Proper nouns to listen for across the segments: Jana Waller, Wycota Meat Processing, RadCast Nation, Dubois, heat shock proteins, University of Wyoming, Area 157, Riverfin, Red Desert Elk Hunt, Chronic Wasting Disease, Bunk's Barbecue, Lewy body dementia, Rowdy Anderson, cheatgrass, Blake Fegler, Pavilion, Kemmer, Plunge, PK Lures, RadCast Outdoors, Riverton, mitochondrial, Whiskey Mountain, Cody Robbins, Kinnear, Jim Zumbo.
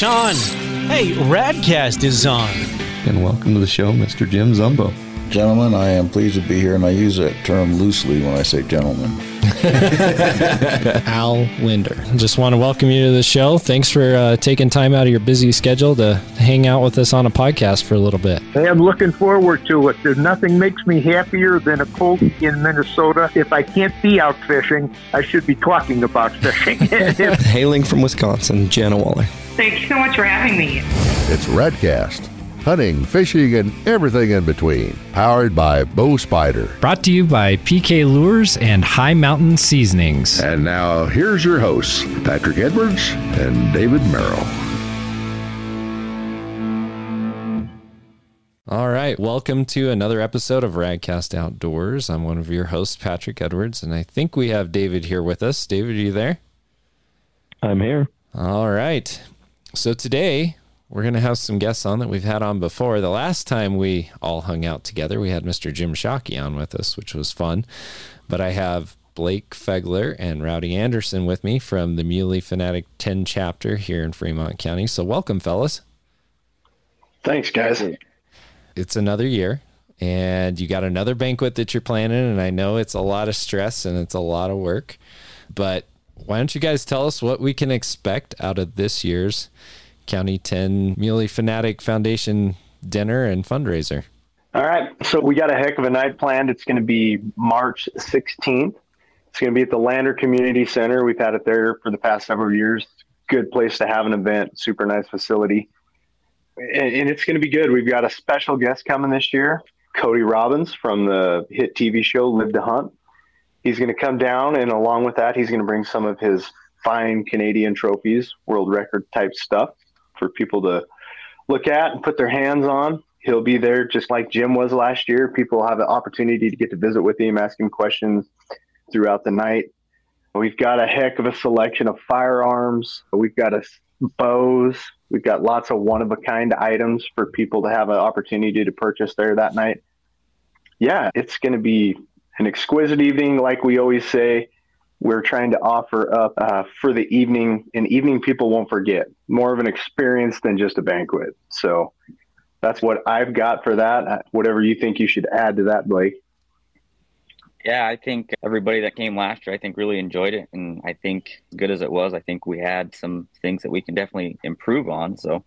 Sean. Hey, Radcast is on. And welcome to the show, Mr. Jim Zumbo. Gentlemen, I am pleased to be here, and I use that term loosely when I say gentlemen. Al Linder. Just want to welcome you to the show. Thanks for taking time out of your busy schedule to hang out with us on a podcast for a little bit. Hey, I'm looking forward to it. There's nothing makes me happier than a cold in Minnesota. If I can't be out fishing, I should be talking about fishing. Hailing from Wisconsin, Jana Waller. Thank you so much for having me. It's Redcast. Hunting, fishing, and everything in between. Powered by Bow Spider. Brought to you by PK Lures and High Mountain Seasonings. And now, here's your hosts, Patrick Edwards and David Merrill. All right, welcome to another episode of Radcast Outdoors. I'm one of your hosts, Patrick Edwards, and I think we have David here with us. David, are you there? I'm here. All right. So today, we're going to have some guests on that we've had on before. The last time we all hung out together, we had Mr. Jim Shockey on with us, which was fun. But I have Blake Fegler and Rowdy Anderson with me from the Muley Fanatic 10 chapter here in Fremont County. So welcome, fellas. Thanks, guys. It's another year, and you got another banquet that you're planning, and I know it's a lot of stress and it's a lot of work. But why don't you guys tell us what we can expect out of this year's County 10 Muley Fanatic Foundation dinner and fundraiser? All right. So we got a heck of a night planned. It's going to be March 16th. It's going to be at the Lander Community Center. We've had it there for the past several years. Good place to have an event. Super nice facility. And it's going to be good. We've got a special guest coming this year, Cody Robbins from the hit TV show Live to Hunt. He's going to come down, and along with that, he's going to bring some of his fine Canadian trophies, world record type stuff, for people to look at and put their hands on. He'll be there just like Jim was last year. People have the opportunity to get to visit with him, ask him questions throughout the night. We've got a heck of a selection of firearms. We've got bows. We've got lots of one-of-a-kind items for people to have an opportunity to purchase there that night. Yeah, it's going to be an exquisite evening. Like we always say, we're trying to offer up for the evening, an evening people won't forget, more of an experience than just a banquet. So that's what I've got for that. Whatever you think you should add to that, Blake. Yeah, I think everybody that came last year, I think really enjoyed it. And I think good as it was, I think we had some things that we can definitely improve on. So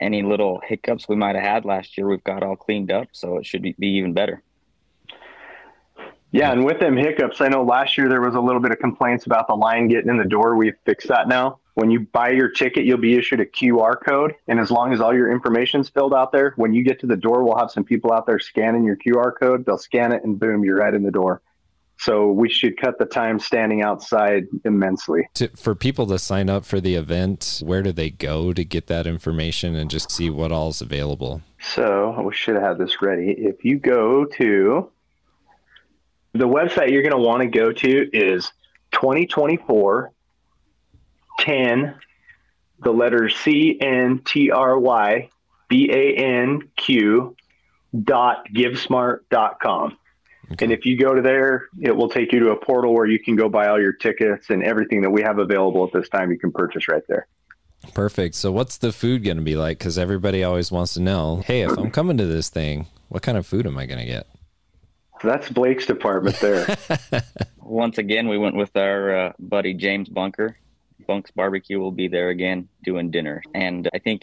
any little hiccups we might have had last year, we've got all cleaned up. So it should be even better. Yeah, and with them hiccups, I know last year there was a little bit of complaints about the line getting in the door. We've fixed that now. When you buy your ticket, you'll be issued a QR code, and as long as all your information's filled out there, when you get to the door, we'll have some people out there scanning your QR code. They'll scan it, and boom, you're right in the door. So we should cut the time standing outside immensely. For people to sign up for the event, where do they go to get that information and just see what all's available? So we should have this ready. If you go to... the website you're going to want to go to is 202410, the letters CNTRYBANQ.givesmart.com. Okay. And if you go to there, it will take you to a portal where you can go buy all your tickets and everything that we have available at this time. You can purchase right there. Perfect. So what's the food going to be like? Because everybody always wants to know, hey, if I'm coming to this thing, what kind of food am I going to get? That's Blake's department there. Once again, we went with our buddy James Bunker. Bunk's Barbecue will be there again doing dinner. And I think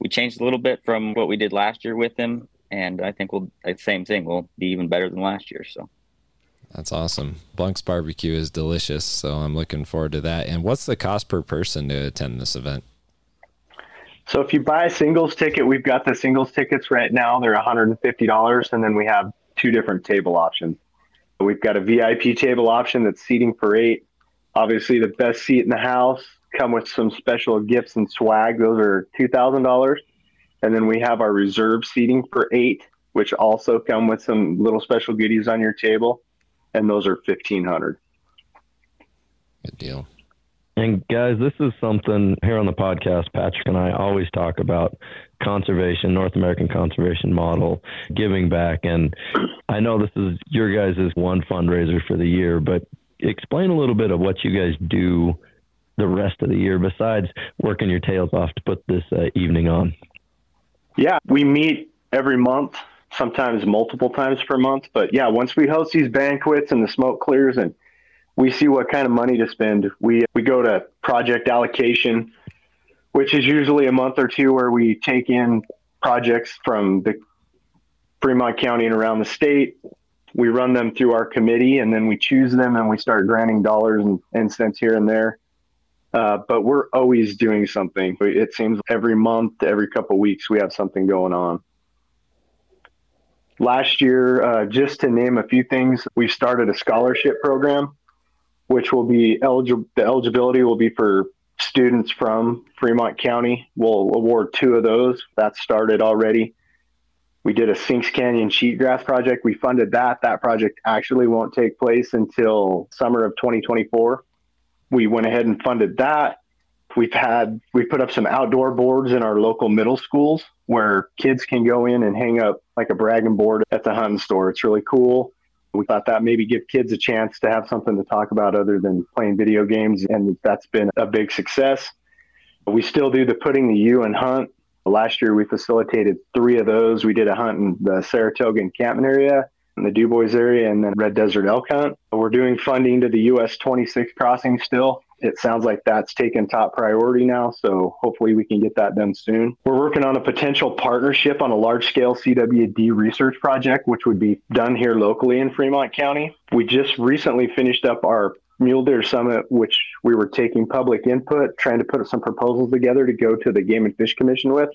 we changed a little bit from what we did last year with him. And I think we'll the same thing. We'll be even better than last year. So that's awesome. Bunk's Barbecue is delicious. So I'm looking forward to that. And what's the cost per person to attend this event? So if you buy a singles ticket, we've got the singles tickets right now. They're $150. And then we have two different table options. We've got a VIP table option that's seating for 8. Obviously, the best seat in the house, come with some special gifts and swag. Those are $2,000. And then we have our reserve seating for 8, which also come with some little special goodies on your table. And those are $1,500. Good deal. And guys, this is something here on the podcast, Patrick and I always talk about: conservation, North American conservation model, giving back. And I know this is your guys' one fundraiser for the year, but explain a little bit of what you guys do the rest of the year besides working your tails off to put this evening on? Yeah, we meet every month, sometimes multiple times per month. But yeah, once we host these banquets and the smoke clears and we see what kind of money to spend, we go to project allocation, which is usually a month or two where we take in projects from the Fremont County and around the state. We run them through our committee and then we choose them and we start granting dollars and cents here and there. But we're always doing something. It seems every month, every couple of weeks, we have something going on. Last year, just to name a few things, we started a scholarship program, which will be the eligibility will be for students from Fremont County. We'll award 2 of those. That started already. We did a Sinks Canyon cheatgrass project. We funded that. That project actually won't take place until summer of 2024. We went ahead and funded that. We put up some outdoor boards in our local middle schools where kids can go in and hang up like a bragging board at the hunting store. It's really cool. We thought that maybe give kids a chance to have something to talk about other than playing video games. And that's been a big success. We still do the putting the U in hunt. Last year, we facilitated 3 of those. We did a hunt in the Saratoga Encampment area, in the Dubois area, and then Red Desert Elk Hunt. We're doing funding to the US 26 crossing still. It sounds like that's taken top priority now, so hopefully we can get that done soon. We're working on a potential partnership on a large-scale CWD research project, which would be done here locally in Fremont County. We just recently finished up our Mule Deer Summit, which we were taking public input, trying to put some proposals together to go to the Game and Fish Commission with,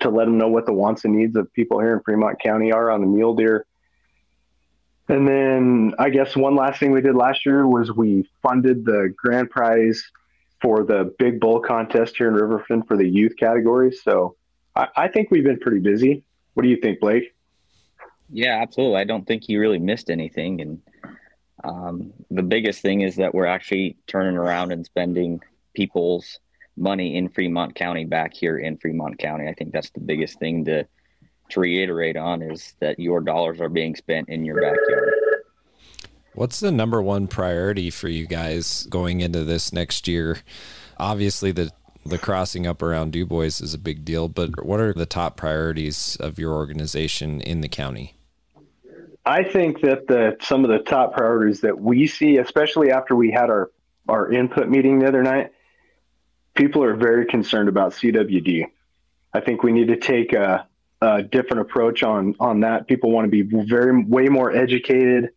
to let them know what the wants and needs of people here in Fremont County are on the mule deer. And then I guess one last thing we did last year was we funded the grand prize for the Big Bull contest here in Riverfin for the youth category. So I think we've been pretty busy. What do you think, Blake? Yeah, absolutely. I don't think you really missed anything. And the biggest thing is that we're actually turning around and spending people's money in Fremont County back here in Fremont County. I think that's the biggest thing to reiterate on, is that your dollars are being spent in your backyard. What's the number one priority for you guys going into this next year? Obviously the crossing up around Dubois is a big deal, but what are the top priorities of your organization in the county? I think that some of the top priorities that we see, especially after we had our input meeting the other night, people are very concerned about CWD. I think we need to take a different approach on that. People want to be way more educated.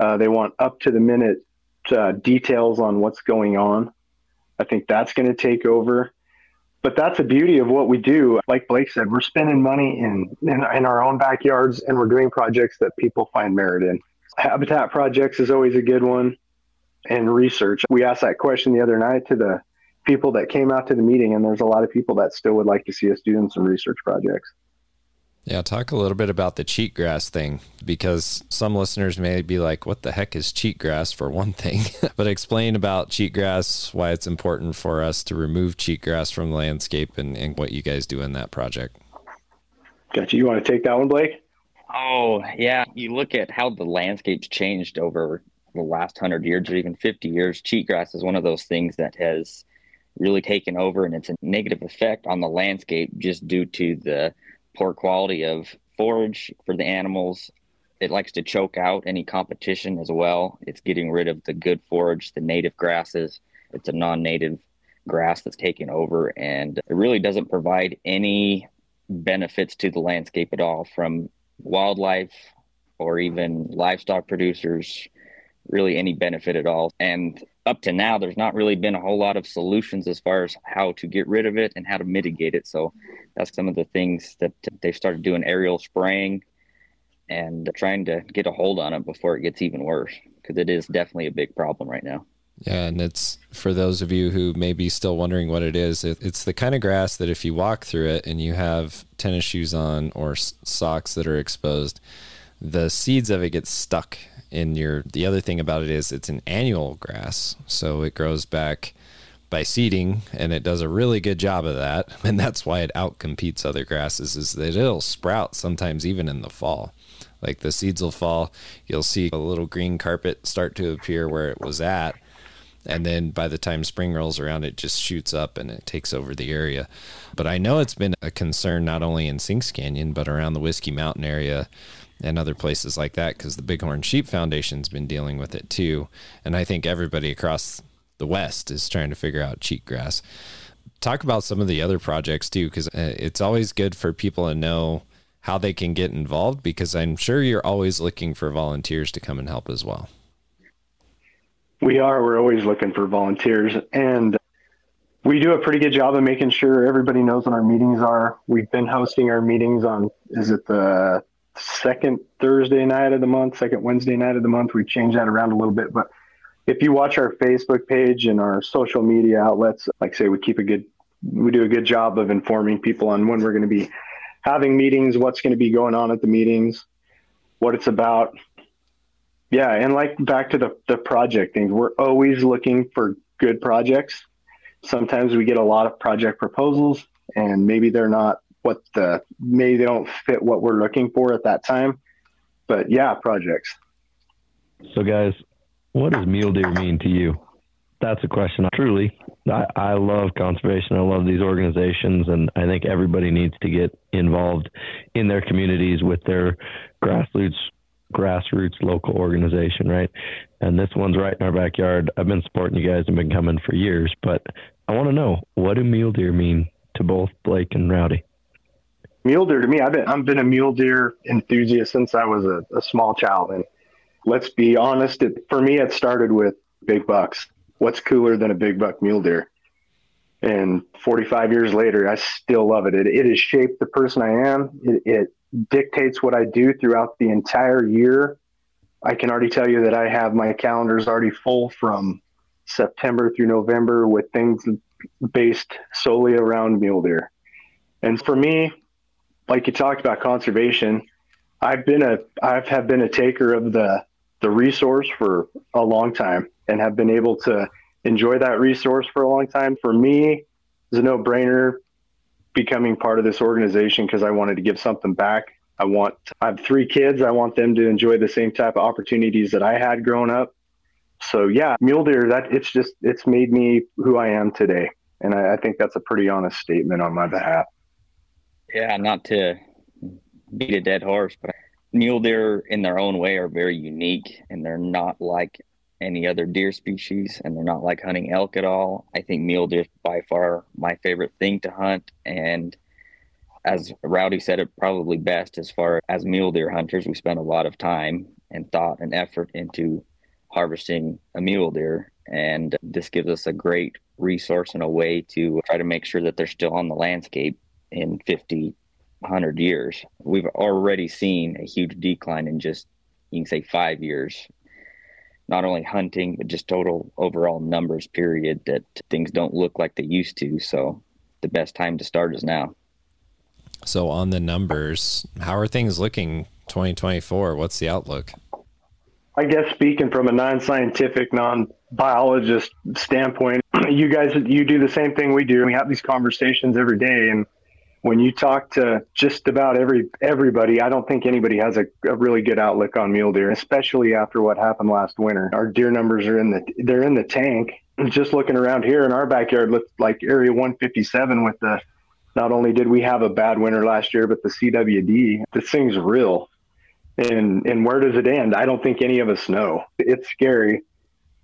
They want up to the minute details on what's going on. I think that's going to take over. But that's the beauty of what we do. Like Blake said, we're spending money in our own backyards, and we're doing projects that people find merit in. Habitat projects is always a good one, and research. We asked that question the other night to the people that came out to the meeting, and there's a lot of people that still would like to see us doing some research projects. Yeah, talk a little bit about the cheatgrass thing, because some listeners may be like, what the heck is cheatgrass, for one thing? But explain about cheatgrass, why it's important for us to remove cheatgrass from the landscape, and what you guys do in that project. Gotcha. You want to take that one, Blake? Oh, yeah. You look at how the landscape's changed over the last 100 years or even 50 years. Cheatgrass is one of those things that has really taken over, and it's a negative effect on the landscape just due to the poor quality of forage for the animals. It likes to choke out any competition as well. It's getting rid of the good forage, the native grasses. It's a non-native grass that's taking over, and it really doesn't provide any benefits to the landscape at all, from wildlife or even livestock producers, really any benefit at all. And up to now, there's not really been a whole lot of solutions as far as how to get rid of it and how to mitigate it. So that's some of the things that they've started doing, aerial spraying and trying to get a hold on it before it gets even worse, because it is definitely a big problem right now. Yeah, and it's, for those of you who may be still wondering what it is, it's the kind of grass that if you walk through it and you have tennis shoes on or socks that are exposed, the seeds of it get stuck in your. The other thing about it is it's an annual grass, so it grows back by seeding, and it does a really good job of that. And that's why it outcompetes other grasses, is that it'll sprout sometimes even in the fall. Like the seeds will fall, you'll see a little green carpet start to appear where it was at, And then by the time spring rolls around, it just shoots up and it takes over the area. But I know it's been a concern not only in Sinks Canyon, but around the Whiskey Mountain area and other places like that, because the Bighorn Sheep Foundation's been dealing with it too. And I think everybody across the West is trying to figure out cheatgrass. Talk about some of the other projects too, because it's always good for people to know how they can get involved, because I'm sure you're always looking for volunteers to come and help as well. We are. We're always looking for volunteers, and we do a pretty good job of making sure everybody knows what our meetings are. We've been hosting our meetings on, is it the second Thursday night of the month, second Wednesday night of the month? We change that around a little bit, but if you watch our Facebook page and our social media outlets, like say we keep we do a good job of informing people on when we're going to be having meetings, what's going to be going on at the meetings, what it's about. Yeah, and like back to the project things, we're always looking for good projects. Sometimes we get a lot of project proposals, and maybe they're not maybe they don't fit what we're looking for at that time. But yeah, projects. So guys, what does mule deer mean to you? That's a question. Truly, I love conservation. I love these organizations, and I think everybody needs to get involved in their communities with their grassroots local organization, right? And this one's right in our backyard. I've been supporting you guys and been coming for years, but I want to know, what do mule deer mean to both Blake and Rowdy? Mule deer to me, I've been a mule deer enthusiast since I was a small child. And let's be honest, for me, it started with big bucks. What's cooler than a big buck mule deer? And 45 years later, I still love it. It has shaped the person I am. It dictates what I do throughout the entire year. I can already tell you that I have my calendars already full from September through November with things based solely around mule deer. And for me, like you talked about conservation, I've been a taker of the resource for a long time and have been able to enjoy that resource for a long time. For me, it's a no-brainer becoming part of this organization because I wanted to give something back. I have three kids. I want them to enjoy the same type of opportunities that I had growing up. So yeah, mule deer, it's made me who I am today. And I think that's a pretty honest statement on my behalf. Yeah, not to beat a dead horse, but mule deer in their own way are very unique, and they're not like any other deer species, and they're not like hunting elk at all. I think mule deer is by far my favorite thing to hunt, and as Rowdy said it probably best, as far as mule deer hunters, we spend a lot of time and thought and effort into harvesting a mule deer, and this gives us a great resource and a way to try to make sure that they're still on the landscape in 100 years. We've already seen a huge decline in just, you can say, 5 years, not only hunting, but just total overall numbers period, that things don't look like they used to. So the best time to start is now. So on the numbers, how are things looking 2024? What's the outlook? I guess speaking from a non-scientific, non-biologist standpoint, you do the same thing we do. We have these conversations every day, and when you talk to just about everybody, I don't think anybody has a really good outlook on mule deer, especially after what happened last winter. Our deer numbers they're in the tank. Just looking around here in our backyard, looked like Area 157 with not only did we have a bad winter last year, but the CWD, this thing's real. And where does it end? I don't think any of us know. It's scary.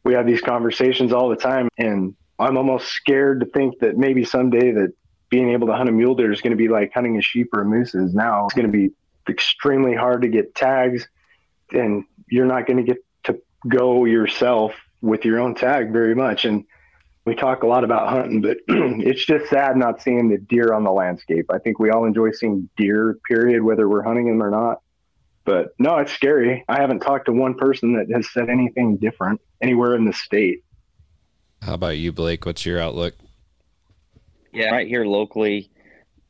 We have these conversations all the time, and I'm almost scared to think that maybe someday that being able to hunt a mule deer is going to be like hunting a sheep or a moose is now. It's going to be extremely hard to get tags, and you're not going to get to go yourself with your own tag very much. And we talk a lot about hunting, but it's just sad not seeing the deer on the landscape. I think we all enjoy seeing deer, period, whether we're hunting them or not. But no, it's scary. I haven't talked to one person that has said anything different anywhere in the state. How about you, Blake? What's your outlook? Yeah, right here locally,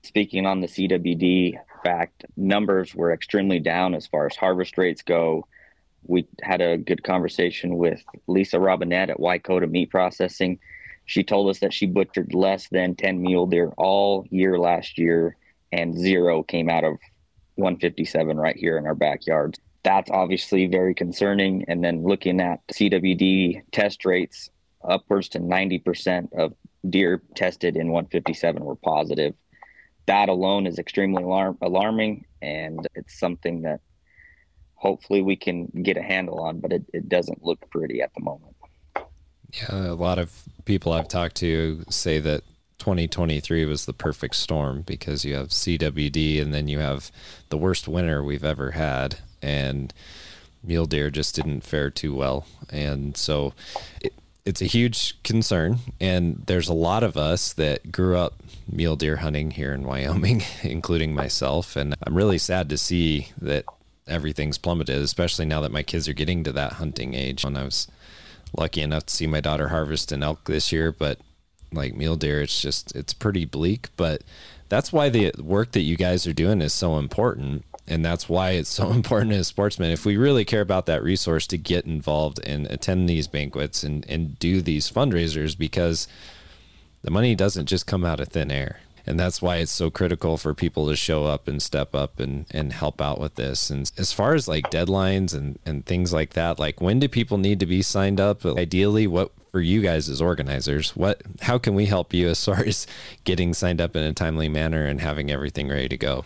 speaking on the CWD fact, numbers were extremely down as far as harvest rates go. We had a good conversation with Lisa Robinette at Wycota Meat Processing. She told us that she butchered less than 10 mule deer all year last year, and zero came out of 157 right here in our backyard. That's obviously very concerning. And then looking at CWD test rates upwards to 90% of deer tested in 157 were positive. That alone is extremely alarming, and it's something that hopefully we can get a handle on, but it doesn't look pretty at the moment. Yeah, a lot of people I've talked to say that 2023 was the perfect storm because you have CWD and then you have the worst winter we've ever had, and mule deer just didn't fare too well. And so it's a huge concern, and there's a lot of us that grew up mule deer hunting here in Wyoming, including myself, and I'm really sad to see that everything's plummeted, especially now that my kids are getting to that hunting age. When I was lucky enough to see my daughter harvest an elk this year, but like mule deer, it's pretty bleak. But that's why the work that you guys are doing is so important, and that's why it's so important as sportsmen, if we really care about that resource, to get involved and attend these banquets and do these fundraisers, because the money doesn't just come out of thin air. And that's why it's so critical for people to show up and step up and help out with this. And as far as like deadlines and things like that, like when do people need to be signed up? Ideally, what for you guys as organizers, how can we help you as far as getting signed up in a timely manner and having everything ready to go?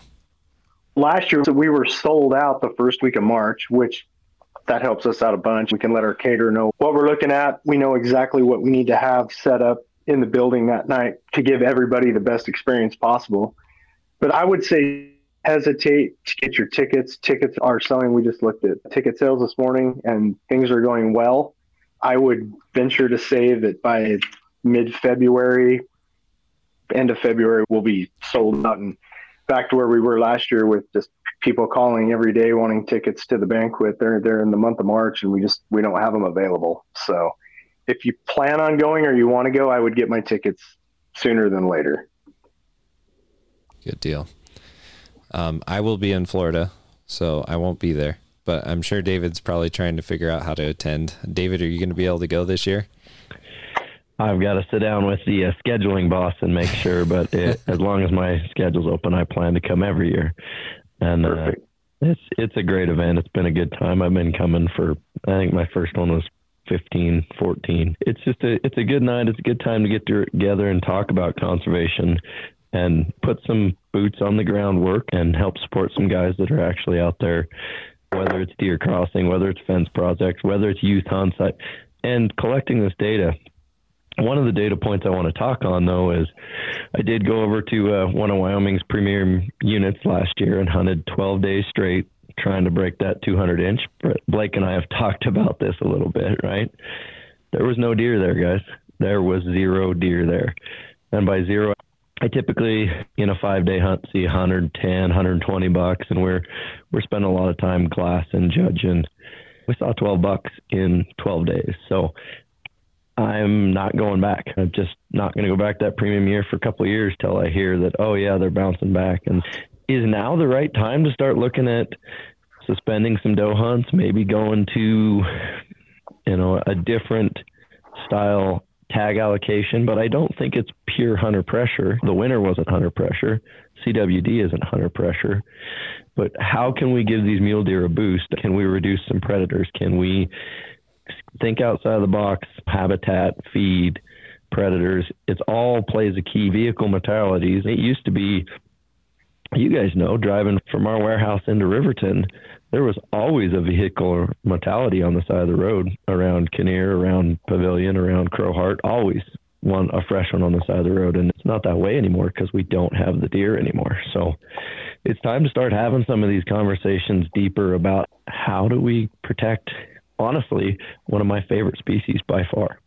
Last year, we were sold out the first week of March, which that helps us out a bunch. We can let our caterer know what we're looking at. We know exactly what we need to have set up in the building that night to give everybody the best experience possible. But I would say hesitate to get your tickets. Tickets are selling. We just looked at ticket sales this morning and things are going well. I would venture to say that by mid-February, end of February, we'll be sold out and back to where we were last year with just people calling every day wanting tickets to the banquet. They're in the month of March and we don't have them available. So if you plan on going or you want to go, I would get my tickets sooner than later. Good deal. I will be in Florida, so I won't be there, but I'm sure David's probably trying to figure out how to attend. David, are you going to be able to go this year? I've got to sit down with the scheduling boss and make sure, but as long as my schedule's open, I plan to come every year. And it's a great event. It's been a good time. I've been coming for, I think my first one was 15, 14. It's just it's a good night. It's a good time to get together and talk about conservation and put some boots on the ground work and help support some guys that are actually out there, whether it's deer crossing, whether it's fence projects, whether it's youth on site and collecting this data. One of the data points I want to talk on though is I did go over to one of Wyoming's premier units last year and hunted 12 days straight, trying to break that 200 inch. Blake and I have talked about this a little bit, right? There was no deer there, guys. There was zero deer there. And by zero, I typically in a 5-day hunt see 110, 120 bucks. And we're spending a lot of time glassing, judging. We saw 12 bucks in 12 days. So I'm not going back. I'm just not going to go back to that premium year for a couple of years till I hear that, oh yeah, they're bouncing back. And is now the right time to start looking at suspending some doe hunts, maybe going to, a different style tag allocation? But I don't think it's pure hunter pressure. The winter wasn't hunter pressure. CWD isn't hunter pressure. But how can we give these mule deer a boost? Can we reduce some predators? Can we think outside of the box, habitat, feed, predators? It's all plays a key. Vehicle mortalities. It used to be, you guys know, driving from our warehouse into Riverton, there was always a vehicle mortality on the side of the road around Kinnear, around Pavilion, around Crowheart, always a fresh one on the side of the road. And it's not that way anymore because we don't have the deer anymore. So it's time to start having some of these conversations deeper about how do we protect, honestly, one of my favorite species by far.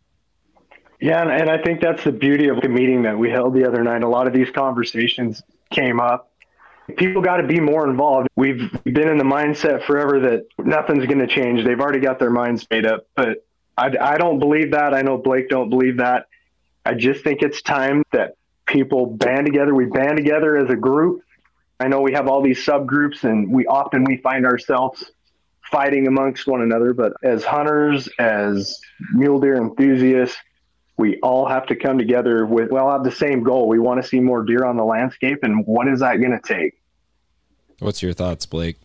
Yeah, and I think that's the beauty of the meeting that we held the other night. A lot of these conversations came up. People got to be more involved. We've been in the mindset forever that nothing's going to change. They've already got their minds made up, but I don't believe that. I know Blake don't believe that. I just think it's time that people band together. We band together as a group. I know we have all these subgroups, and we often find ourselves fighting amongst one another, but as hunters, as mule deer enthusiasts, we all have to come together we all have the same goal. We want to see more deer on the landscape, and what is that going to take? What's your thoughts, Blake?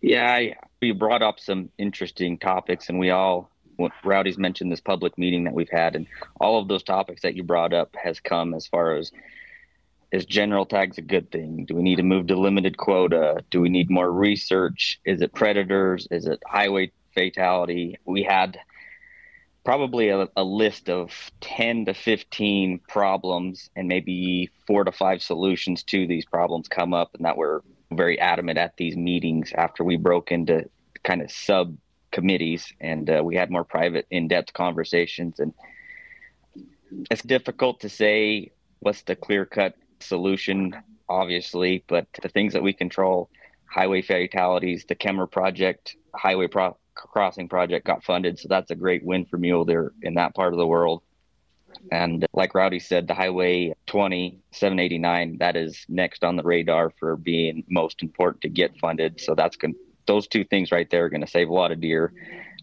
Yeah, we brought up some interesting topics, and we all Rowdy's mentioned this public meeting that we've had, and all of those topics that you brought up has come as far as, is general tags a good thing? Do we need to move to limited quota? Do we need more research? Is it predators? Is it highway fatality? We had probably a list of 10 to 15 problems and maybe 4 to 5 solutions to these problems come up, and that were very adamant at these meetings after we broke into kind of subcommittees, and we had more private in-depth conversations. And it's difficult to say what's the clear-cut solution, obviously, but the things that we control, highway fatalities, the Kemmer project, highway crossing project got funded, so that's a great win for mule deer in that part of the world. And like Rowdy said, the Highway 20, 789, that is next on the radar for being most important to get funded. So that's those two things right there are going to save a lot of deer.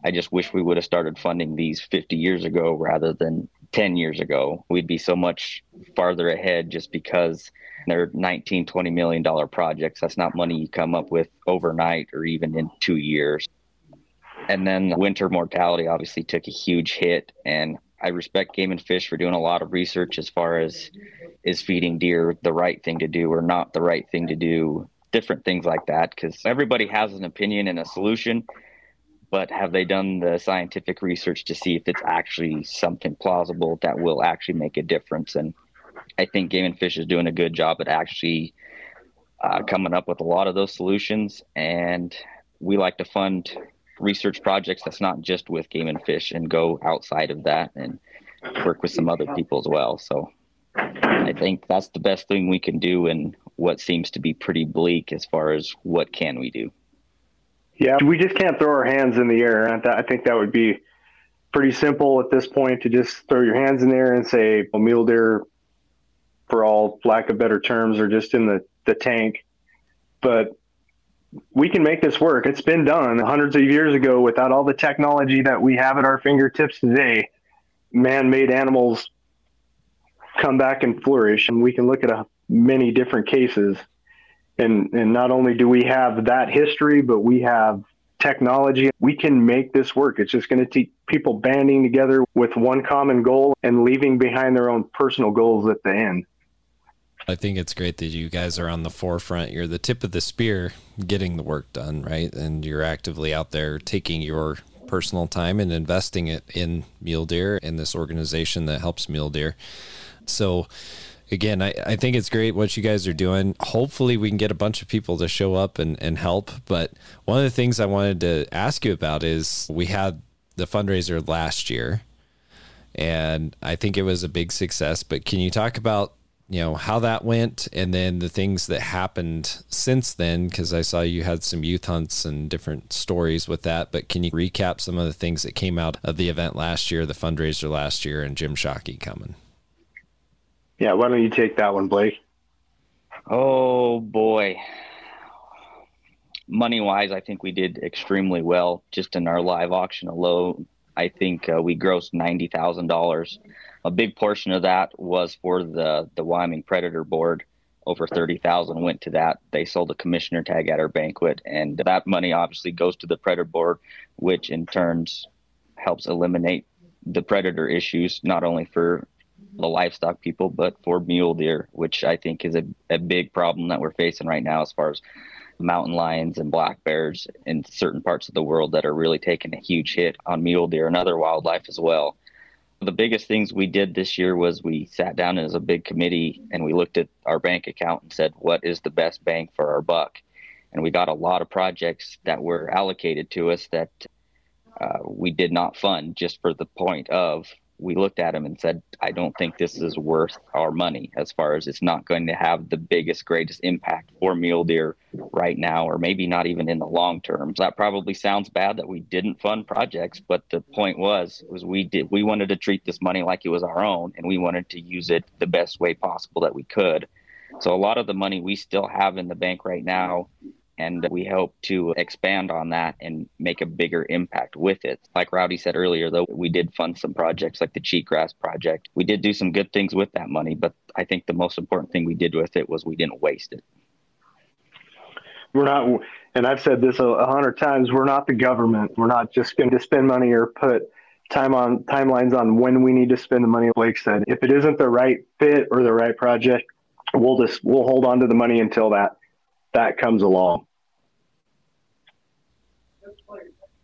I just wish we would have started funding these 50 years ago rather than 10 years ago. We'd be so much farther ahead just because they're $19, $20 million projects. That's not money you come up with overnight or even in 2 years. And then winter mortality obviously took a huge hit, and I respect Game and Fish for doing a lot of research as far as, is feeding deer the right thing to do or not the right thing to do, different things like that, because everybody has an opinion and a solution, but have they done the scientific research to see if it's actually something plausible that will actually make a difference? And I think Game and Fish is doing a good job at actually coming up with a lot of those solutions, and we like to fund research projects that's not just with Game and Fish and go outside of that and work with some other people as well. So I think that's the best thing we can do in what seems to be pretty bleak as far as what can we do. Yeah, we just can't throw our hands in the air. I think that would be pretty simple at this point, to just throw your hands in the air and say, well, mule deer, for all lack of better terms, are just in the tank. But we can make this work. It's been done hundreds of years ago without all the technology that we have at our fingertips today. Man-made animals come back and flourish, and we can look at many different cases. And not only do we have that history, but we have technology. We can make this work. It's just going to take people banding together with one common goal and leaving behind their own personal goals at the end. I think it's great that you guys are on the forefront. You're the tip of the spear getting the work done, right? And you're actively out there taking your personal time and investing it in mule deer and this organization that helps mule deer. So again, I think it's great what you guys are doing. Hopefully we can get a bunch of people to show up and help. But one of the things I wanted to ask you about is we had the fundraiser last year, and I think it was a big success, but can you talk about, you know, how that went and then the things that happened since then, because I saw you had some youth hunts and different stories with that, but can you recap some of the things that came out of the event last year, the fundraiser last year, and Jim Shockey coming? Yeah, why don't you take that one, Blake? Oh boy. Money wise, I think we did extremely well. Just in our live auction alone, I think we grossed $90,000. A big portion of that was for the Wyoming Predator Board. Over $30,000 went to that. They sold a commissioner tag at our banquet, and that money obviously goes to the Predator Board, which in turn helps eliminate the predator issues, not only for the livestock people, but for mule deer, which I think is a big problem that we're facing right now as far as mountain lions and black bears in certain parts of the world that are really taking a huge hit on mule deer and other wildlife as well. The biggest things we did this year was we sat down as a big committee and we looked at our bank account and said, what is the best bang for our buck? And we got a lot of projects that were allocated to us that we did not fund just for the point of, we looked at them and said, I don't think this is worth our money as far as it's not going to have the biggest, greatest impact for mule deer right now, or maybe not even in the long term. So that probably sounds bad that we didn't fund projects, but the point was we wanted to treat this money like it was our own, and we wanted to use it the best way possible that we could. So a lot of the money we still have in the bank right now, and we hope to expand on that and make a bigger impact with it. Like Rowdy said earlier, though, we did fund some projects like the Cheatgrass Project. We did do some good things with that money, but I think the most important thing we did with it was we didn't waste it. We're not, and I've said this 100 times, we're not the government. We're not just going to spend money or put timelines on when we need to spend the money. Like Blake said, if it isn't the right fit or the right project, we'll hold on to the money until that comes along.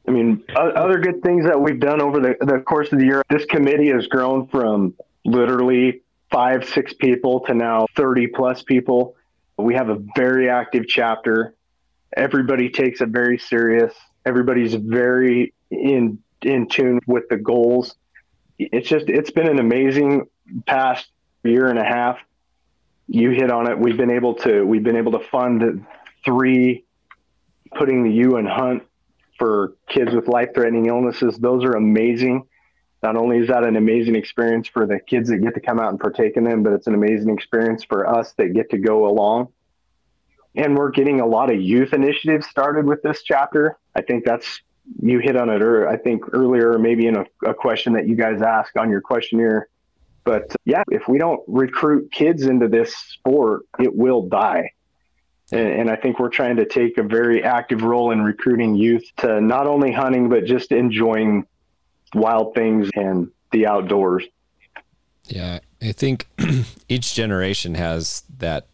I mean, other good things that we've done over the course of the year, this committee has grown from literally 5-6 people to now 30 plus people. We have a very active chapter. Everybody takes it very serious. Everybody's very in tune with the goals. It's been an amazing past year and a half. You hit on it. We've been able to fund 3, putting the U in hunt for kids with life-threatening illnesses. Those are amazing. Not only is that an amazing experience for the kids that get to come out and partake in them, but it's an amazing experience for us that get to go along. And we're getting a lot of youth initiatives started with this chapter. I think you hit on it, or I think earlier, maybe in a question that you guys asked on your questionnaire. But yeah, if we don't recruit kids into this sport, it will die. And I think we're trying to take a very active role in recruiting youth to not only hunting, but just enjoying wild things and the outdoors. Yeah, I think each generation has that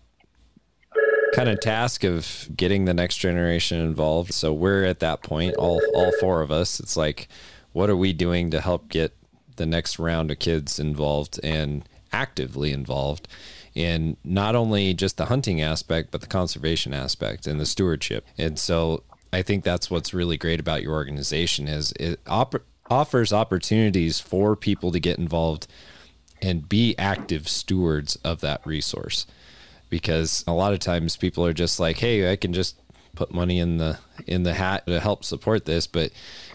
kind of task of getting the next generation involved. So we're at that point, all 4 of us. It's like, what are we doing to help get the next round of kids involved and actively involved in not only just the hunting aspect, but the conservation aspect and the stewardship? And so I think that's what's really great about your organization is it offers opportunities for people to get involved and be active stewards of that resource. Because a lot of times people are just like, hey, I can just put money in the hat to help support this. But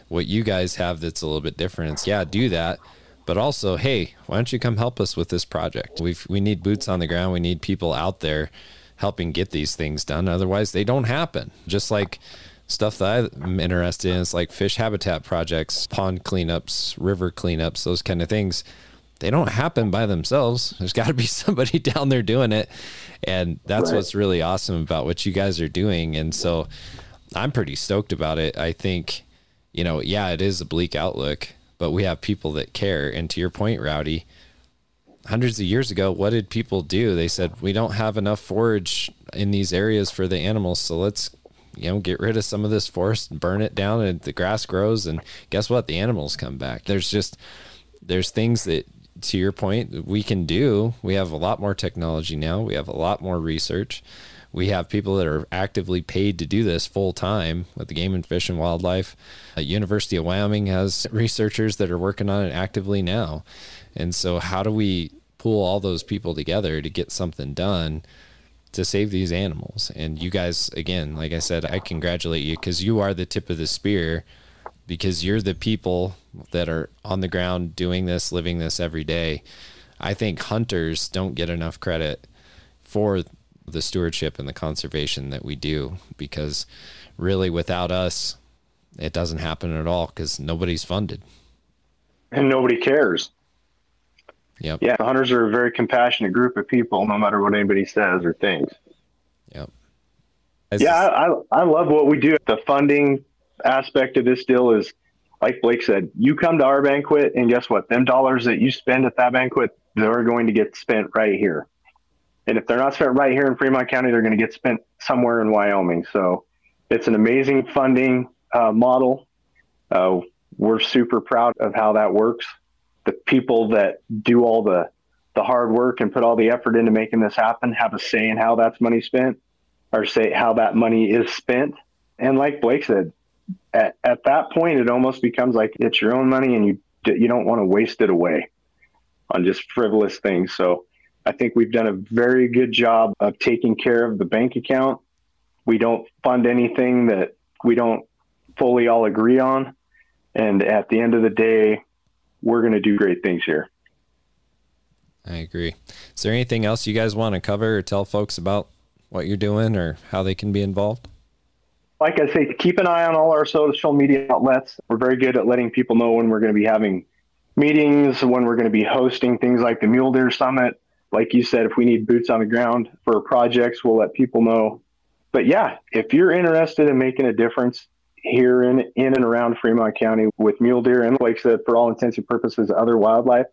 what you guys have that's a little bit different is, yeah, do that. But also, hey, why don't you come help us with this project? We need boots on the ground. We need people out there helping get these things done. Otherwise, they don't happen. Just like stuff that I'm interested in is like fish habitat projects, pond cleanups, river cleanups, those kind of things. They don't happen by themselves. There's got to be somebody down there doing it. And that's right. What's really awesome about what you guys are doing. And so I'm pretty stoked about it. I think, yeah, it is a bleak outlook, but we have people that care. And to your point, Rowdy, hundreds of years ago, what did people do? They said, we don't have enough forage in these areas for the animals. So let's, get rid of some of this forest and burn it down, and the grass grows. And guess what? The animals come back. There's things that, to your point, we can do. We have a lot more technology now. We have a lot more research. We have people that are actively paid to do this full time with the Game and Fish and Wildlife. University of Wyoming has researchers that are working on it actively now. And so how do we pull all those people together to get something done to save these animals? And you guys, again, like I said, I congratulate you, because you are the tip of the spear, because you're the people that are on the ground doing this, living this every day. I think hunters don't get enough credit for the stewardship and the conservation that we do, because really without us, it doesn't happen at all, because nobody's funded and nobody cares. Yep. Yeah. Hunters are a very compassionate group of people, no matter what anybody says or thinks. Yep. I love what we do. The funding aspect of this deal is, like Blake said, you come to our banquet and guess what? Them dollars that you spend at that banquet, they're going to get spent right here. And if they're not spent right here in Fremont County, they're going to get spent somewhere in Wyoming. So it's an amazing funding model. We're super proud of how that works. The people that do all the hard work and put all the effort into making this happen have a say in how that's money spent, or say how that money is spent. And like Blake said, at that point, it almost becomes like it's your own money, and you don't want to waste it away on just frivolous things. So I think we've done a very good job of taking care of the bank account. We don't fund anything that we don't fully all agree on. And at the end of the day, we're going to do great things here. I agree. Is there anything else you guys want to cover or tell folks about what you're doing or how they can be involved? Like I say, keep an eye on all our social media outlets. We're very good at letting people know when we're going to be having meetings, when we're going to be hosting things like the Mule Deer Summit. Like you said, if we need boots on the ground for projects, we'll let people know. But yeah, if you're interested in making a difference, here in and around Fremont County with mule deer and, like I said, for all intents and purposes, other wildlife.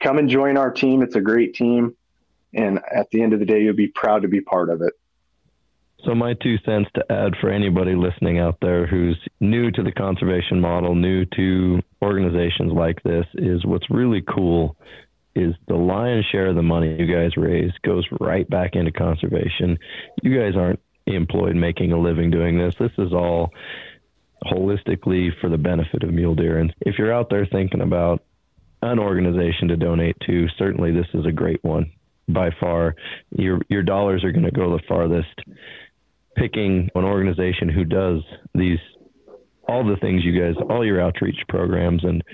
Come and join our team. It's a great team. And at the end of the day, you'll be proud to be part of it. So my two cents to add for anybody listening out there who's new to the conservation model, new to organizations like this, is what's really cool is the lion's share of the money you guys raise goes right back into conservation. You guys aren't employed making a living doing this. This is all holistically for the benefit of mule deer. And if you're out there thinking about an organization to donate to, certainly this is a great one. By far, your dollars are going to go the farthest. Picking an organization who does these, all the things you guys, all your outreach programs. And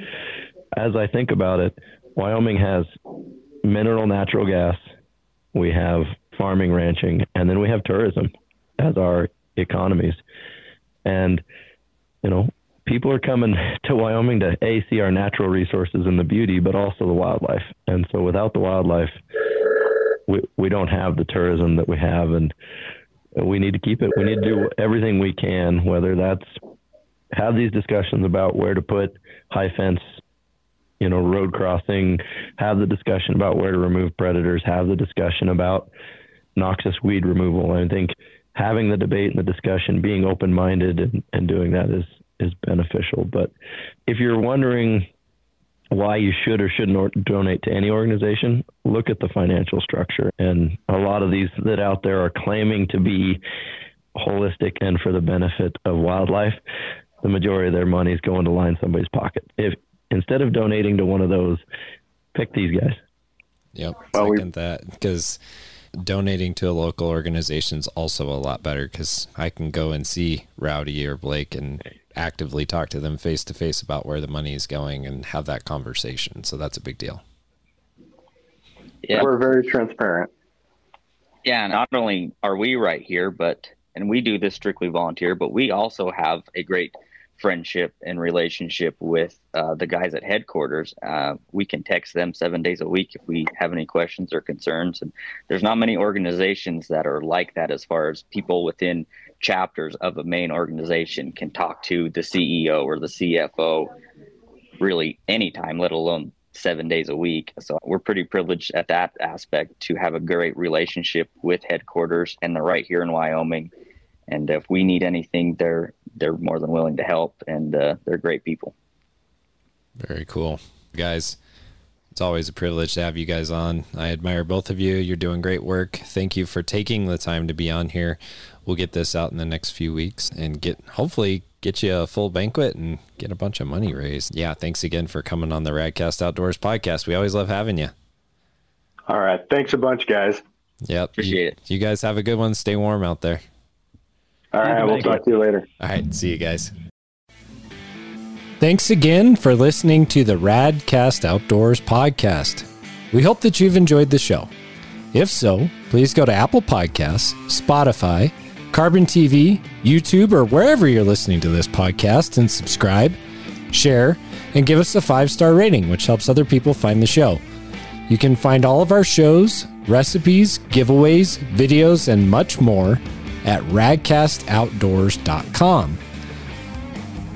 as I think about it, Wyoming has mineral natural gas, we have farming, ranching, and then we have tourism as our economies. And, you know, people are coming to Wyoming to A, see our natural resources and the beauty, but also the wildlife. And so without the wildlife, we don't have the tourism that we have, and we need to keep it. We need to do everything we can, whether that's have these discussions about where to put high fence, you know, road crossing, have the discussion about where to remove predators, have the discussion about noxious weed removal. I think having the debate and the discussion, being open-minded and doing that is beneficial. But if you're wondering why you should or shouldn't donate to any organization, look at the financial structure. And a lot of these that out there are claiming to be holistic and for the benefit of wildlife, the majority of their money is going to line somebody's pocket. If instead of donating to one of those, pick these guys. Yep. Second that, because donating to a local organization is also a lot better, because I can go and see Rowdy or Blake and actively talk to them face to face about where the money is going and have that conversation. So that's a big deal. Yeah. We're very transparent. Yeah. And not only are we right here, and we do this strictly volunteer, but we also have a great friendship and relationship with the guys at headquarters. We can text them 7 days a week if we have any questions or concerns. And there's not many organizations that are like that, as far as people within chapters of a main organization can talk to the CEO or the CFO really anytime, let alone 7 days a week. So we're pretty privileged at that aspect to have a great relationship with headquarters, and they're right here in Wyoming. And if we need anything, they're more than willing to help, and they're great people. Very cool. Guys, it's always a privilege to have you guys on. I admire both of you. You're doing great work. Thank you for taking the time to be on here. We'll get this out in the next few weeks and hopefully get you a full banquet and get a bunch of money raised. Yeah, thanks again for coming on the Radcast Outdoors podcast. We always love having you. All right. Thanks a bunch, guys. Yep. Appreciate it. You guys have a good one. Stay warm out there. All right, we'll talk to you later. All right, see you guys. Thanks again for listening to the Radcast Outdoors podcast. We hope that you've enjoyed the show. If so, please go to Apple Podcasts, Spotify, Carbon TV, YouTube, or wherever you're listening to this podcast and subscribe, share, and give us a 5-star rating, which helps other people find the show. You can find all of our shows, recipes, giveaways, videos, and much more at radcastoutdoors.com.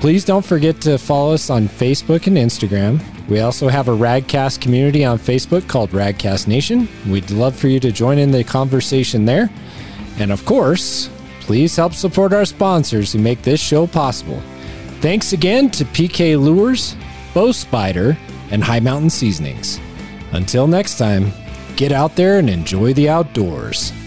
Please don't forget to follow us on Facebook and Instagram. We also have a Radcast community on Facebook called Radcast Nation. We'd love for you to join in the conversation there. And of course, please help support our sponsors who make this show possible. Thanks again to PK Lures, Bow Spider, and High Mountain Seasonings. Until next time, get out there and enjoy the outdoors.